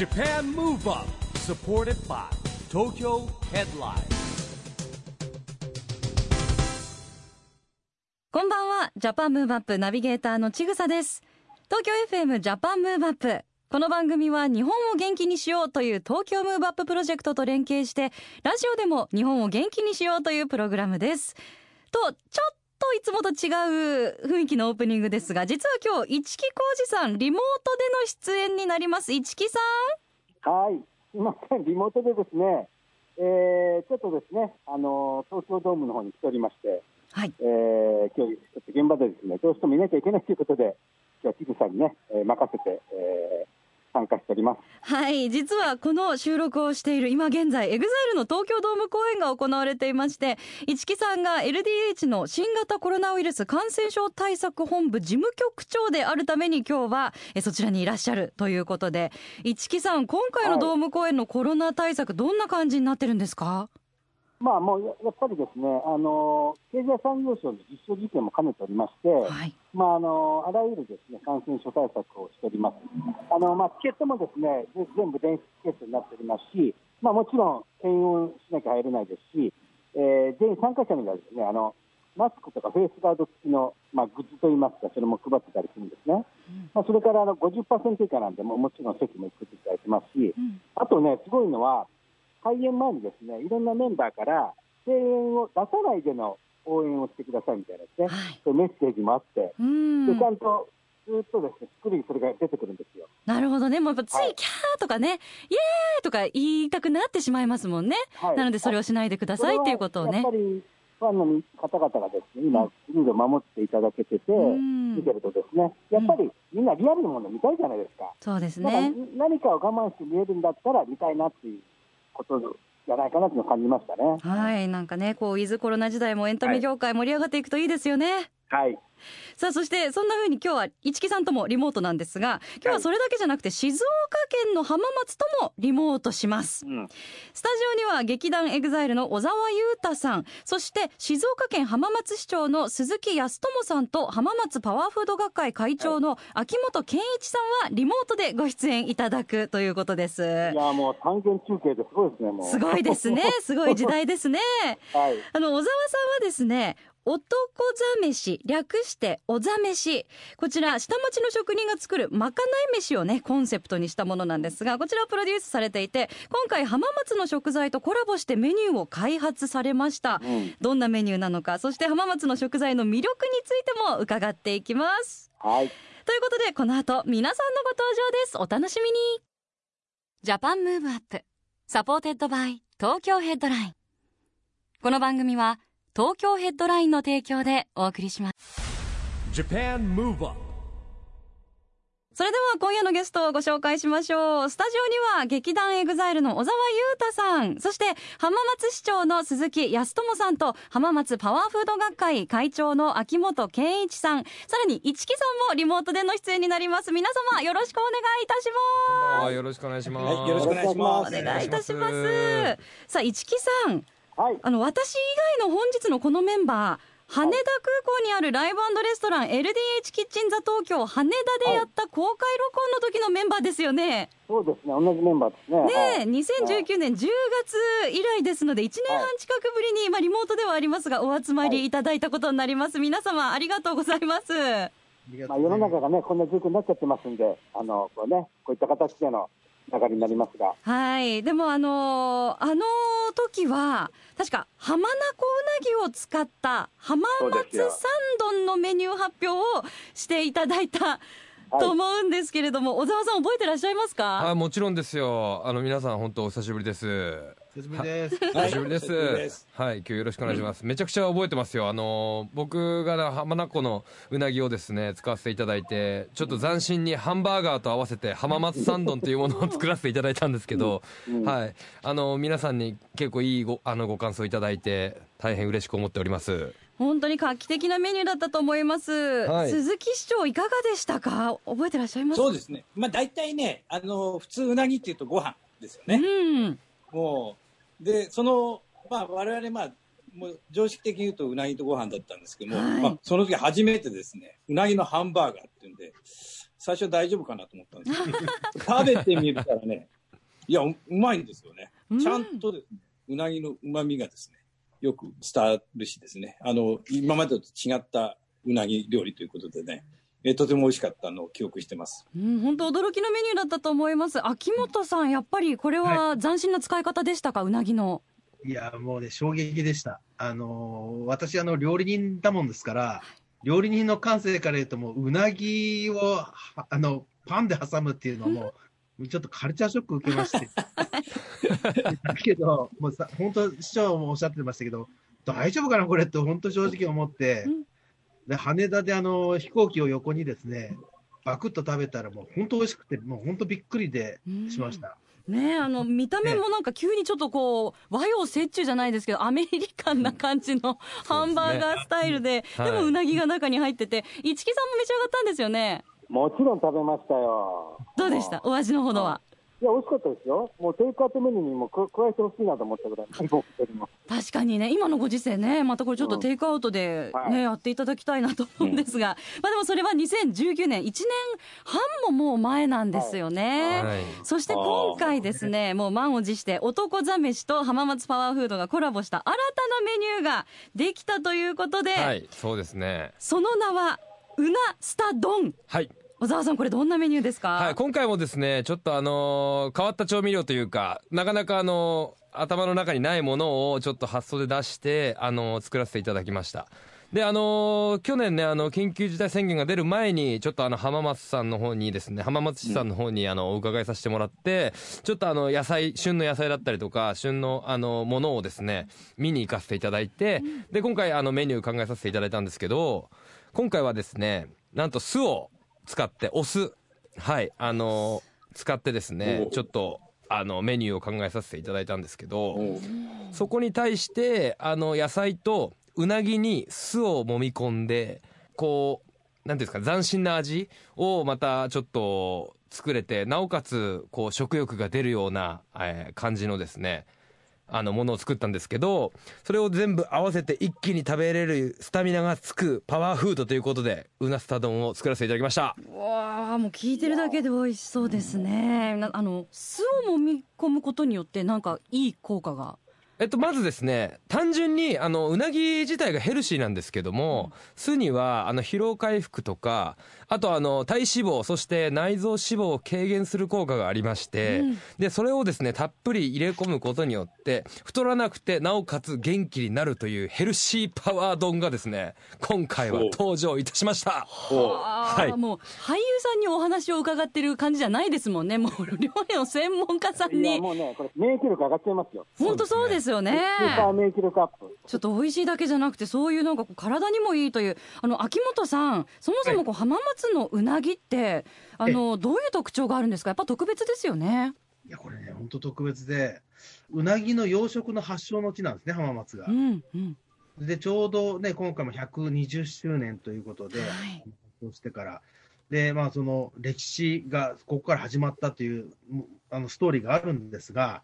Japan Move Up, supported by Tokyo Headlines. こんばんは、Japan Move Up ナビゲーターのちぐさです。東京 FM Japan Move Up。この番組は日本を元気にしようという東京ムーブアッププロジェクトと連携してラジオでも日本を元気にしようというプログラムですと、ちょっといつもと違う雰囲気のオープニングですが、実は今日市木浩二さんリモートでの出演になります。市木さん、はい、すいません、リモートでですね、ちょっとですね、東京ドームの方に来ておりまして、はい、今日ちょっと現場でですね、どうしてもいなきゃいけないということで、今日はちぐさんにね、任せて、参加しております。はい、実はこの収録をしている今現在、EXILE の東京ドーム公演が行われていまして、市木さんが LDH の新型コロナウイルス感染症対策本部事務局長であるために今日はそちらにいらっしゃるということで、市木さん、今回のドーム公演のコロナ対策、どんな感じになってるんですか？まあ、もうやっぱりですね、経済産業省の実証実験も兼ねておりまして、はい、あらゆるですね、感染症対策をしております。チケットもですね、全部電子チケットになっておりますし、もちろん検温しなきゃ入れないですし、全員参加者にはですね、マスクとかフェイスガード付きの、グッズといいますか、それも配ってたりするんですね。それから50% 以下なんで、もちろん席も作っていただいてますし、あとね、すごいのは、開演前にですね、いろんなメンバーから声援を出さないでの応援をしてくださいみたいなですね、はい、メッセージもあって、うん、でちゃんとずっとですね、スクリーンそれが出てくるんですよ。なるほどね、もうやっぱついキャーとかね、はい、イエーとか言いたくなってしまいますもんね、はい、なのでそれをしないでくださいっていうことをね、やっぱりファンの方々がですね、今ルールを守っていただけてて、見てるとですね、やっぱりみんなリアルなもの見たいじゃないですか。そうですね、何かを我慢して見えるんだったら見たいなっていうことじゃないかなと感じましたね。はい、なんかね、こうウィズコロナ時代もエンタメ業界盛り上がっていくといいですよね。はい。さあ、そしてそんな風に今日は市木さんともリモートなんですが、今日はそれだけじゃなくて静岡県の浜松ともリモートします、うん、スタジオには劇団 EXILE の小澤優太さん、そして静岡県浜松市長の鈴木康友さんと、浜松パワーフード学会会長の秋元健一さんはリモートでご出演いただくということです。いや、もう単元中継ってすごいですね。もうすごいですね、すごい時代ですね、はい、小澤さんはですね、男座飯、略してお座飯、こちら下町の職人が作るまかない飯をねコンセプトにしたものなんですが、こちらをプロデュースされていて、今回浜松の食材とコラボしてメニューを開発されました、うん、どんなメニューなのか、そして浜松の食材の魅力についても伺っていきます、はい、ということでこの後皆さんのご登場です。お楽しみに。ジャパンムーブアップサポーテッドバイ東京ヘッドライン。この番組は東京ヘッドラインの提供でお送りします。 Japan Move Up。 それでは今夜のゲストをご紹介しましょう。スタジオには劇団 EXILE の小澤優太さん、そして浜松市長の鈴木康友さんと、浜松パワーフード学会会長の秋元健一さん、さらに市木さんもリモートでの出演になります。皆様よろしくお願いいたします。よろしくお願いします、はい、よろしくお願いします。お願いいたします。さあ、市木さん、はい、私以外の本日のこのメンバー、羽田空港にあるライブ&レストラン LDH キッチンザ東京羽田でやった公開録音の時のメンバーですよね。そうですね、同じメンバーですね。ねえ、はい、2019年10月以来ですので、1年半近くぶりに、はい、リモートではありますがお集まりいただいたことになります。皆様ありがとうございます。世の中がね、こんな状況になっちゃってますんで、こういった形での流れになりますが、はい、でも時は確か浜名湖うなぎを使った浜松三丼のメニュー発表をしていただいたと思うんですけれども、はい、小澤さん覚えてらっしゃいますか？あ、もちろんですよ。皆さん本当お久しぶりです。久しぶりです。久しぶりです。はい、今日よろしくお願いします。めちゃくちゃ覚えてますよ。僕が浜名湖のうなぎをですね使わせていただいて、ちょっと斬新にハンバーガーと合わせて浜松三丼というものを作らせていただいたんですけど、はい、皆さんに結構いいご感想いただいて大変嬉しく思っております。本当に画期的なメニューだったと思います、はい、鈴木市長いかがでしたか？覚えてらっしゃいます？そうですね、だいたいね、普通うなぎっていうとご飯ですよね、うん、もうで我々、もう常識的に言うとうなぎとご飯だったんですけども、はい、その時初めてですねうなぎのハンバーガーっていうんで、最初大丈夫かなと思ったんですけど食べてみるからね、いや、うまいんですよね。ちゃんとですね、うなぎの旨味がですね、よく伝わるしですね、今までと違ったうなぎ料理ということでね、とても美味しかったのを記憶してます。本当驚きのメニューだったと思います。秋元さん、やっぱりこれは斬新な使い方でしたか、うなぎの。いや、もうね、衝撃でした。私、料理人だもんですから、料理人の感性から言うと、もう、うなぎを、パンで挟むっていうのはもう、ちょっとカルチャーショック受けまして。だけど、もうさ、本当、市長もおっしゃってましたけど、大丈夫かな、これって、本当正直思って、で羽田で飛行機を横にですね、バクッと食べたら、もう本当美味しくて、もう本当びっくりでしました。ねえ、見た目もなんか急にちょっとこう、和洋折衷じゃないですけど、アメリカンな感じのハンバーガースタイルで、でもうなぎが中に入ってて、市木さんも召し上がったんですよね。もちろん食べましたよ。どうでした？お味のほどは。いや、美味しかったですよ。もうテイクアウトメニューにも加えてほしいなと思ったぐらい。確かにね、今のご時世ね、またこれちょっとテイクアウトで、ね、やっていただきたいなと思うんですが、まあでもそれは2019年、1年半ももう前なんですよね。そして今回ですね、もう満を持して、男座飯と浜松パワーフードがコラボした新たなメニューができたということで、はい、そうですね。その名は、うなすた丼。はい。小沢さん、これどんなメニューですか？はい、今回もですね、ちょっと変わった調味料というか、なかなか頭の中にないものをちょっと発想で出して、作らせていただきました。で、去年ね、緊急事態宣言が出る前に、ちょっと浜松市さんの方に、お伺いさせてもらって、ちょっと旬の野菜だったりとか、旬の、ものをですね、見に行かせていただいて、で、今回、メニュー考えさせていただいたんですけど、今回はですね、なんと酢を使って、お酢、はい、使ってですね、ちょっと、メニューを考えさせていただいたんですけど、そこに対して野菜とうなぎに酢を揉み込んで、こうなんていうんですか、斬新な味をまたちょっと作れて、なおかつこう食欲が出るような、感じのですねものを作ったんですけど、それを全部合わせて一気に食べれるスタミナがつくパワーフードということで、うなすた丼を作らせていただきました。うわー、もう聞いてるだけで美味しそうですね。酢を揉み込むことによってなんかいい効果が、まずですね、単純にうなぎ自体がヘルシーなんですけども、酢には疲労回復とか、あと体脂肪、そして内臓脂肪を軽減する効果がありまして、でそれをですねたっぷり入れ込むことによって太らなくて、なおかつ元気になるというヘルシーパワー丼がですね、今回は登場いたしました。はい、もう俳優さんにお話を伺ってる感じじゃないですもんね。もう料理の専門家さんに。いや、もうね、これ免疫力上がっちゃいますよ。本当そうですね。ちょっと美味しいだけじゃなくて、そういうなんか体にもいいという、秋元さん、そもそも浜松のうなぎってどういう特徴があるんですか？やっぱ特別ですよね。いや、これね、本当特別で、うなぎの養殖の発祥の地なんですね、浜松が。でちょうどね、今回も120周年ということで、そうしてからで、まあその歴史がここから始まったというストーリーがあるんですが、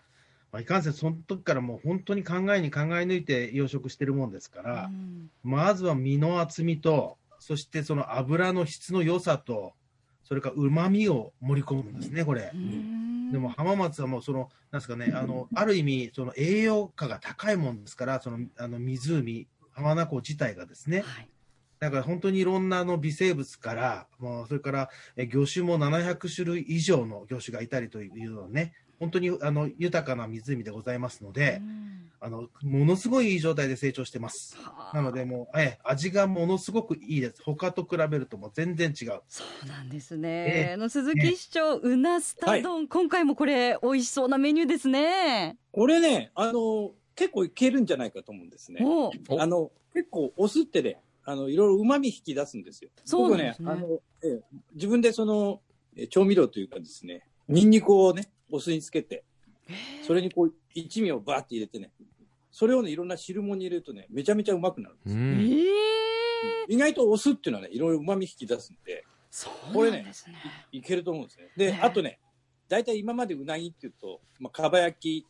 いかんせんその時からもう本当に考え抜いて養殖してるもんですから、まずは身の厚みと、そしてその油の質の良さと、それから旨味を盛り込むんですね、これ。でも浜松はもうそのなんですかね、ある意味その栄養価が高いもんですから、その湖浜名湖自体がですね。はい、だから本当にいろんな微生物から、もうそれから魚種も700種類以上の魚種がいたりというのをね。本当に豊かな湖でございますので、ものすごいいい状態で成長してます。なのでもう、味がものすごくいいです。他と比べるともう全然違う。そうなんですね。鈴木市長、うなすた丼、はい、今回もこれ美味しそうなメニューですね。これね、結構いけるんじゃないかと思うんですね。結構お酢ってね、いろいろ旨味引き出すんですよ。そうですね。自分で調味料というかですね、ニンニクをね、お酢につけて、それにこう一味をバーって入れてね、それをね、いろんな汁物に入れるとね、めちゃめちゃうまくなるんですよ。意外とお酢っていうのはね、いろいろうまみ引き出すんで、これね、いけると思うんですね。で、あとね、大体今までうなぎっていうと、かば焼き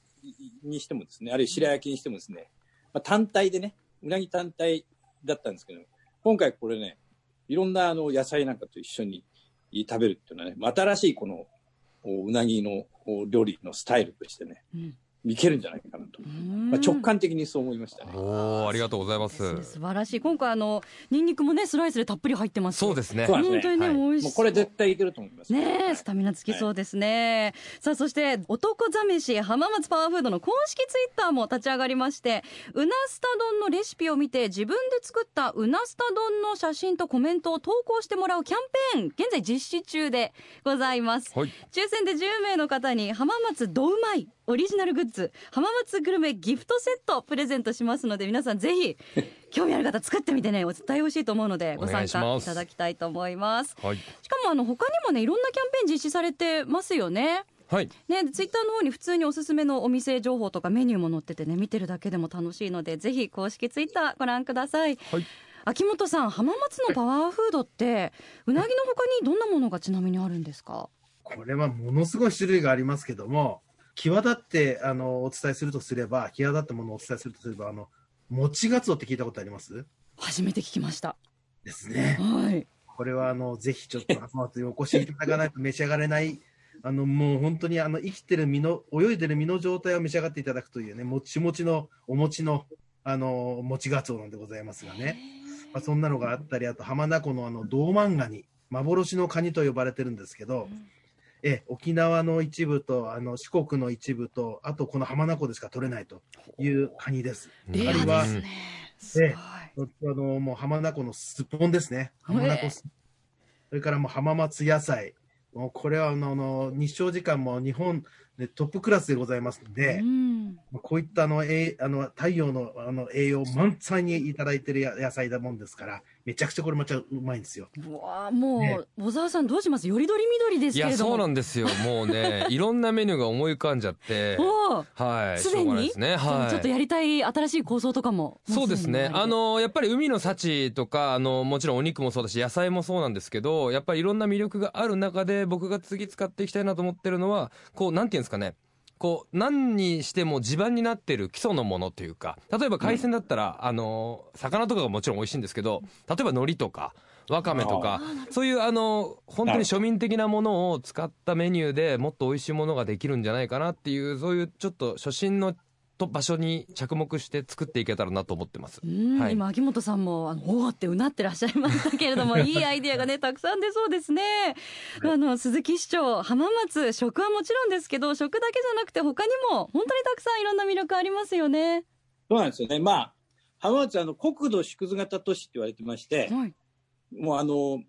にしてもですね、あるいは白焼きにしてもですね、単体でね、うなぎ単体だったんですけど、今回これね、いろんな野菜なんかと一緒に食べるっていうのはね、新しいこのうなぎの料理のスタイルとしてね、いけるんじゃないかなと、直感的にそう思いましたね。お、ありがとうございます。素晴らしい。今回ニンニクもねスライスでたっぷり入ってます。そうですね、本当にね、はい、美味しそう。もうこれ絶対いけると思いますね。スタミナつきそうですね、はい、さあそして男座飯浜松パワーフードの公式ツイッターも立ち上がりまして、うなすた丼のレシピを見て自分で作ったうなすた丼の写真とコメントを投稿してもらうキャンペーン、現在実施中でございます、はい、抽選で10名の方に浜松どうまいオリジナルグッズ浜松グルメギフトセットプレゼントしますので、皆さんぜひ興味ある方作ってみてね、お伝えほしいと思うのでご参加いただきたいと思います。はい、しかも他にもねいろんなキャンペーン実施されてますよね。はいね、ツイッターの方に普通におすすめのお店情報とかメニューも載っててね、見てるだけでも楽しいのでぜひ公式ツイッターご覧ください。はい、秋元さん、浜松のパワーフードってうなぎの他にどんなものがちなみにあるんですか？これはものすごい種類がありますけども、際立ってお伝えするとすれば、際立ったものをお伝えするとすれば、餅がつおって聞いたことあります？初めて聞きましたですね。はい、これはぜひちょっと浜松にお越しいただかないと召し上がれないもう本当に生きてる身の泳いでる身の状態を召し上がっていただくというね、もちもちのお餅の餅がつおなんでございますがね、まあ、そんなのがあったり、あと浜名湖の銅満ガニ、幻のカニと呼ばれてるんですけど、沖縄の一部と四国の一部と、あとこの浜名湖でしか取れないというカニです。レアですね。すごい。もう浜名湖のすっぽんですね。浜名湖、それからもう浜松野菜、もうこれは日照時間も日本でトップクラスでございますので、こういった太陽の栄養満載にいただいてる野菜だもんですから、めちゃくちゃこれもうまいんですよ。うわ、もう、ね、小沢さんどうします？よりどりみどりですけれども。いや、そうなんですよ。もうね、いろんなメニューが思い浮かんじゃって、はい、すでにですね、はい、ちょっとやりたい新しい構想とかも。そうですね。やっぱり海の幸とかもちろんお肉もそうだし野菜もそうなんですけど、やっぱりいろんな魅力がある中で僕が次使っていきたいなと思ってるのは、こうなんていうんですかね。こう何にしても地盤になってる基礎のものというか、例えば海鮮だったら、魚とかがもちろん美味しいんですけど、例えば海苔とかわかめとか、そういう本当に庶民的なものを使ったメニューでもっと美味しいものができるんじゃないかなっていう、そういうちょっと初心のと場所に着目して作っていけたらなと思ってます。はい、今秋元さんもおーってうなってらっしゃいましたけれどもいいアイディアがねたくさん出そうですね。鈴木市長、浜松食はもちろんですけど、食だけじゃなくて他にも本当にたくさんいろんな魅力ありますよね。そうなんですよね。浜松は国土縮図型都市って言われてまして、はい、もう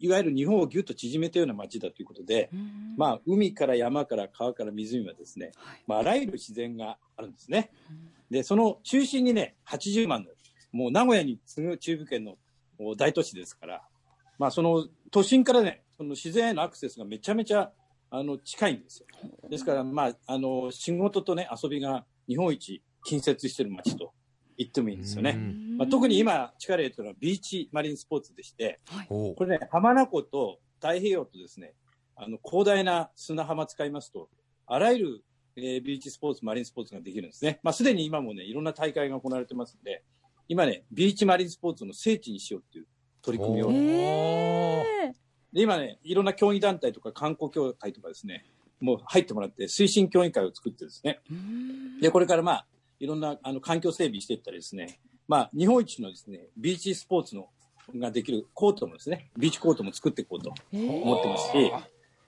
いわゆる日本をぎゅっと縮めたような町だということで、海から山から川から湖はですね、あらゆる自然があるんですね。でその中心にね80万のもう名古屋に次ぐ中部圏の大都市ですから、その都心からねその自然へのアクセスがめちゃめちゃ近いんですよ。ですから仕事とね遊びが日本一近接している町と言ってもいいんですよね。特に今力入れてるのはビーチマリンスポーツでして、これね浜名湖と太平洋とですね広大な砂浜使いますとあらゆる、ビーチスポーツマリンスポーツができるんですね。すでに今もねいろんな大会が行われてますんで、今ねビーチマリンスポーツの聖地にしようっていう取り組みを、で今ねいろんな競技団体とか観光協会とかですねもう入ってもらって推進協議会を作ってですね、でこれからいろんな環境整備していったりですね、日本一のですねビーチスポーツのができるコートもですねビーチコートも作っていこうと思って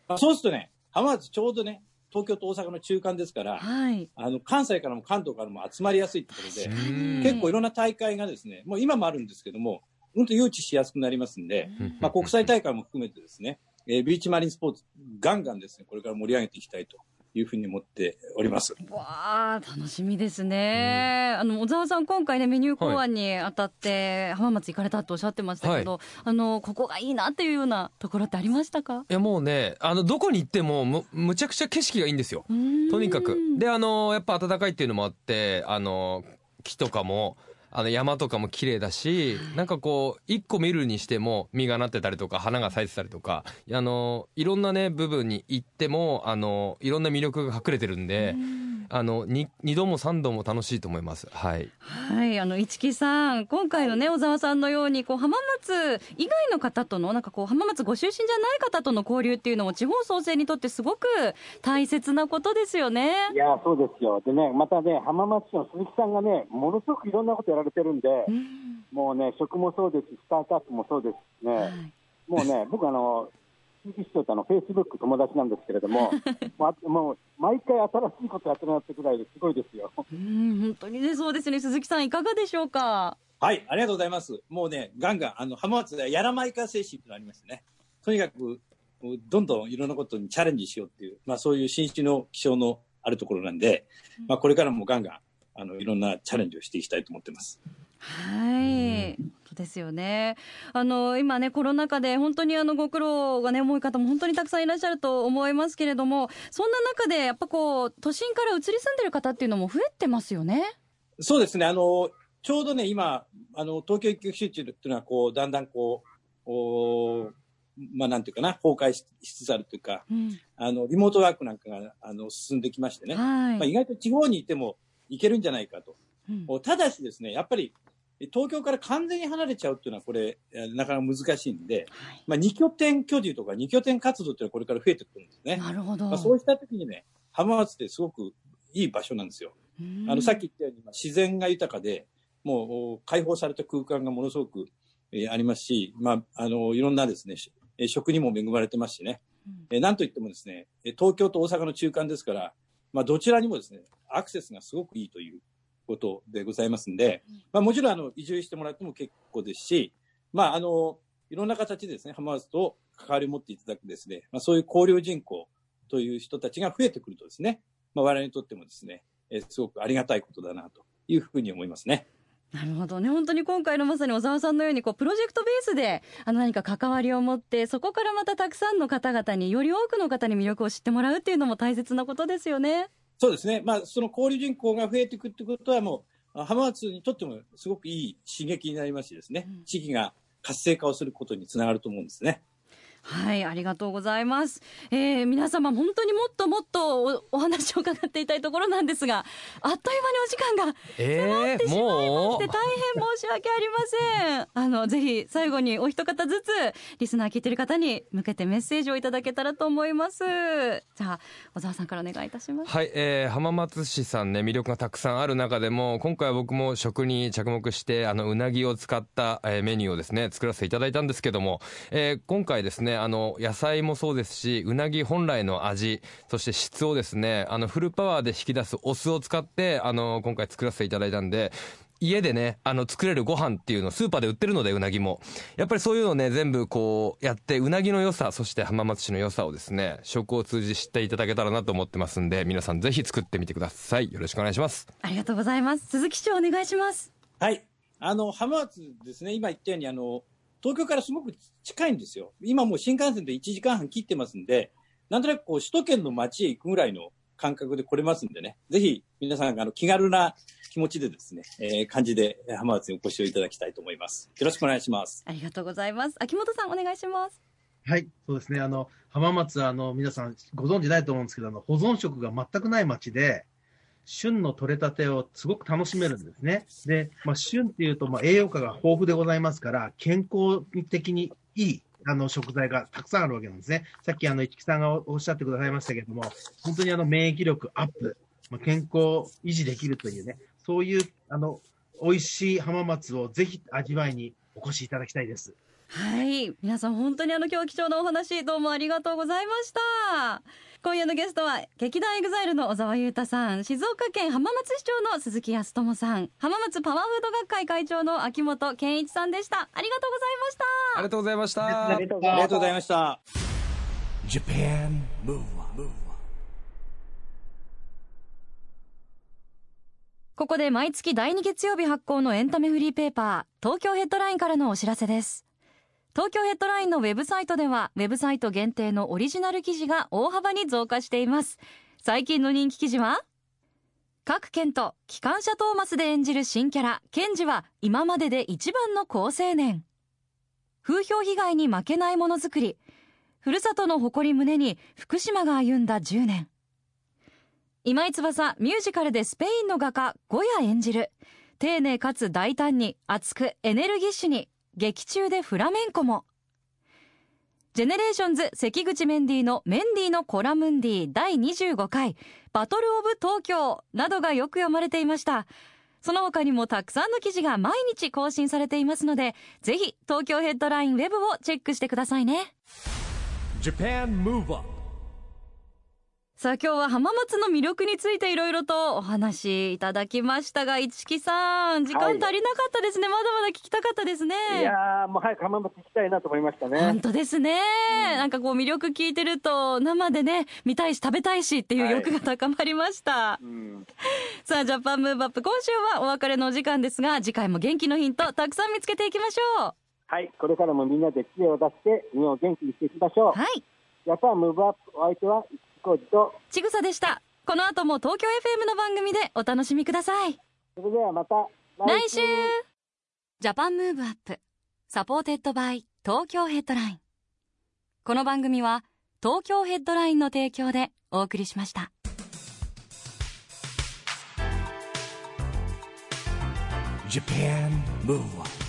ますし、そうするとね浜松ちょうどね東京と大阪の中間ですから、関西からも関東からも集まりやすいところで結構いろんな大会がですねもう今もあるんですけどもうんと誘致しやすくなりますんで、国際大会も含めてですね、ビーチマリンスポーツガンガンですねこれから盛り上げていきたいというふうに思っております。わー楽しみですね。小沢さん今回ねメニュー考案にあたって浜松行かれたとおっしゃってましたけど、ここがいいなっていうようなところってありましたか？いやもうねどこに行ってもむちゃくちゃ景色がいいんですよ。とにかくでやっぱ暖かいっていうのもあって木とかも山とかも綺麗だし、なんかこう一個見るにしても実がなってたりとか花が咲いてたりとかいろんなね部分に行ってもいろんな魅力が隠れてるんで、2度も3度も楽しいと思います。はい、はい、市木さん、今回のね小沢さんのようにこう浜松以外の方とのなんかこう浜松ご出身じゃない方との交流っていうのも地方創生にとってすごく大切なことですよね。いやそうですよ。でねまたね浜松市の鈴木さんがねものすごくいろんなことやられてるんで、うん、もうね食もそうですしスタートアップもそうですね、はい、もうね僕鈴木市長とフェイスブック友達なんですけれどももう毎回新しいことやってもらってくらいですごいですよ。本当にねそうですね。鈴木さんいかがでしょうか。はいありがとうございます。もうねガンガン浜松ではやらまいか精神というのがありましてね、とにかくどんどんいろんなことにチャレンジしようっていう、まあ、そういう新種の気象のあるところなんで、まあ、これからもガンガンいろんなチャレンジをしていきたいと思ってます。はい、本当ですよね。今ねコロナ禍で本当にご苦労がね重い方も本当にたくさんいらっしゃると思いますけれども、そんな中でやっぱこう都心から移り住んでる方っていうのも増えてますよね。そうですね。ちょうどね今東京一極集中っていうのはこうだんだんこうまあなんていうかな崩壊しつつあるというか、うん、リモートワークなんかが進んできましてね、はいまあ、意外と地方にいても行けるんじゃないかと、うん、ただしですねやっぱり東京から完全に離れちゃうっていうのはこれなかなか難しいんで、はいまあ、2拠点居住とか2拠点活動っていうのはこれから増えてくるんですね。なるほど、まあ、そうした時にね浜松ってすごくいい場所なんですよ。さっき言ったように自然が豊かでもう開放された空間がものすごくありますし、まあ、いろんなですね食にも恵まれてますしね、うん、なんといってもですね東京と大阪の中間ですから、まあ、どちらにもですねアクセスがすごくいいということでございますんで、まあ、もちろん移住してもらっても結構ですし、まあ、いろんな形でですね浜松と関わりを持っていただくですね、まあ、そういう交流人口という人たちが増えてくるとですね、まあ、我々にとってもですねすごくありがたいことだなというふうに思いますね。なるほどね。本当に今回のまさに小沢さんのようにこうプロジェクトベースで何か関わりを持ってそこからまたたくさんの方々により多くの方に魅力を知ってもらうっていうのも大切なことですよね。そうですね、まあ、その交流人口が増えていくということはもう浜松にとってもすごくいい刺激になりますしですね、うん、地域が活性化をすることにつながると思うんですね。はいありがとうございます、皆様本当にもっともっと お話を伺っていたいところなんですが、あっという間にお時間が迫ってしまいまして、大変申し訳ありません。ぜひ最後にお一方ずつリスナー聞いている方に向けてメッセージをいただけたらと思います。じゃあ小沢さんからお願いいたします。はい、浜松市さんね魅力がたくさんある中でも今回は僕も食に着目してうなぎを使った、メニューをですね作らせていただいたんですけども、今回ですね野菜もそうですしうなぎ本来の味そして質をですねフルパワーで引き出すお酢を使って今回作らせていただいたんで、家でね作れるご飯っていうのをスーパーで売ってるのでうなぎもやっぱりそういうのをね全部こうやってうなぎの良さそして浜松市の良さをですね食を通じ知っていただけたらなと思ってますんで、皆さんぜひ作ってみてください。よろしくお願いします。ありがとうございます。鈴木市長お願いします。はい浜松ですね今言ったように東京からすごく近いんですよ。今もう新幹線で1時間半切ってますんで、なんとなくこう首都圏の街へ行くぐらいの感覚で来れますんでね、ぜひ皆さんが気軽な気持ちでですね、感じで浜松にお越しをいただきたいと思います。よろしくお願いします。ありがとうございます。秋元さんお願いします。はい、そうですね。浜松は皆さんご存知ないと思うんですけど、保存食が全くない街で、旬の取れたてをすごく楽しめるんですね。で、まあ、旬っていうと、まあ、栄養価が豊富でございますから、健康的にいい食材がたくさんあるわけなんですね。さっき市木さんがおっしゃってくださいましたけれども、本当に免疫力アップ、まあ、健康を維持できるというね、そういう美味しい浜松をぜひ味わいにお越しいただきたいです。はい、皆さん本当に今日貴重なお話どうもありがとうございました。今夜のゲストは劇団EXILEの小澤優太さん、静岡県浜松市長の鈴木康友さん、浜松パワーフード学会会長の秋元健一さんでした。ありがとうございました。ありがとうございました。ありがとうございました。 Japan Move Up。 ここで毎月第2月曜日発行のエンタメフリーペーパー東京ヘッドラインからのお知らせです。東京ヘッドラインのウェブサイトではウェブサイト限定のオリジナル記事が大幅に増加しています。最近の人気記事は、各県と機関車トーマスで演じる新キャラケンジは今までで一番の好青年、風評被害に負けないものづくり、ふるさとの誇り胸に福島が歩んだ10年、今井翼ミュージカルでスペインの画家ゴヤ演じる。丁寧かつ大胆に熱くエネルギッシュに、劇中でフラメンコも。ジェネレーションズ関口メンディーのメンディーのコラムンディ第25回バトルオブ東京などがよく読まれていました。その他にもたくさんの記事が毎日更新されていますので、ぜひ東京ヘッドラインウェブをチェックしてくださいね。 Japan Move Up。 さあ、今日は浜松の魅力についていろいろとお話いただきましたが、市木さん、時間足りなかったですね、はい、まだまだ聞きたかったですね。いやー、もう早く浜松行きたいなと思いましたね。本当ですね、うん、なんかこう魅力聞いてると生でね見たいし食べたいしっていう欲が高まりました、はいうん、さあジャパンムーブアップ、今週はお別れのお時間ですが、次回も元気のヒントたくさん見つけていきましょう。はい、これからもみんなで知恵を出して身を元気にしていきましょう。はい、ジャパンムーブアップ、お相手はちぐさでした。この後も東京 FM の番組でお楽しみください。それではまた来週。ジャパンムーブアップサポーテッドバイ東京ヘッドライン。この番組は東京ヘッドラインの提供でお送りしました。 Japan Move Up。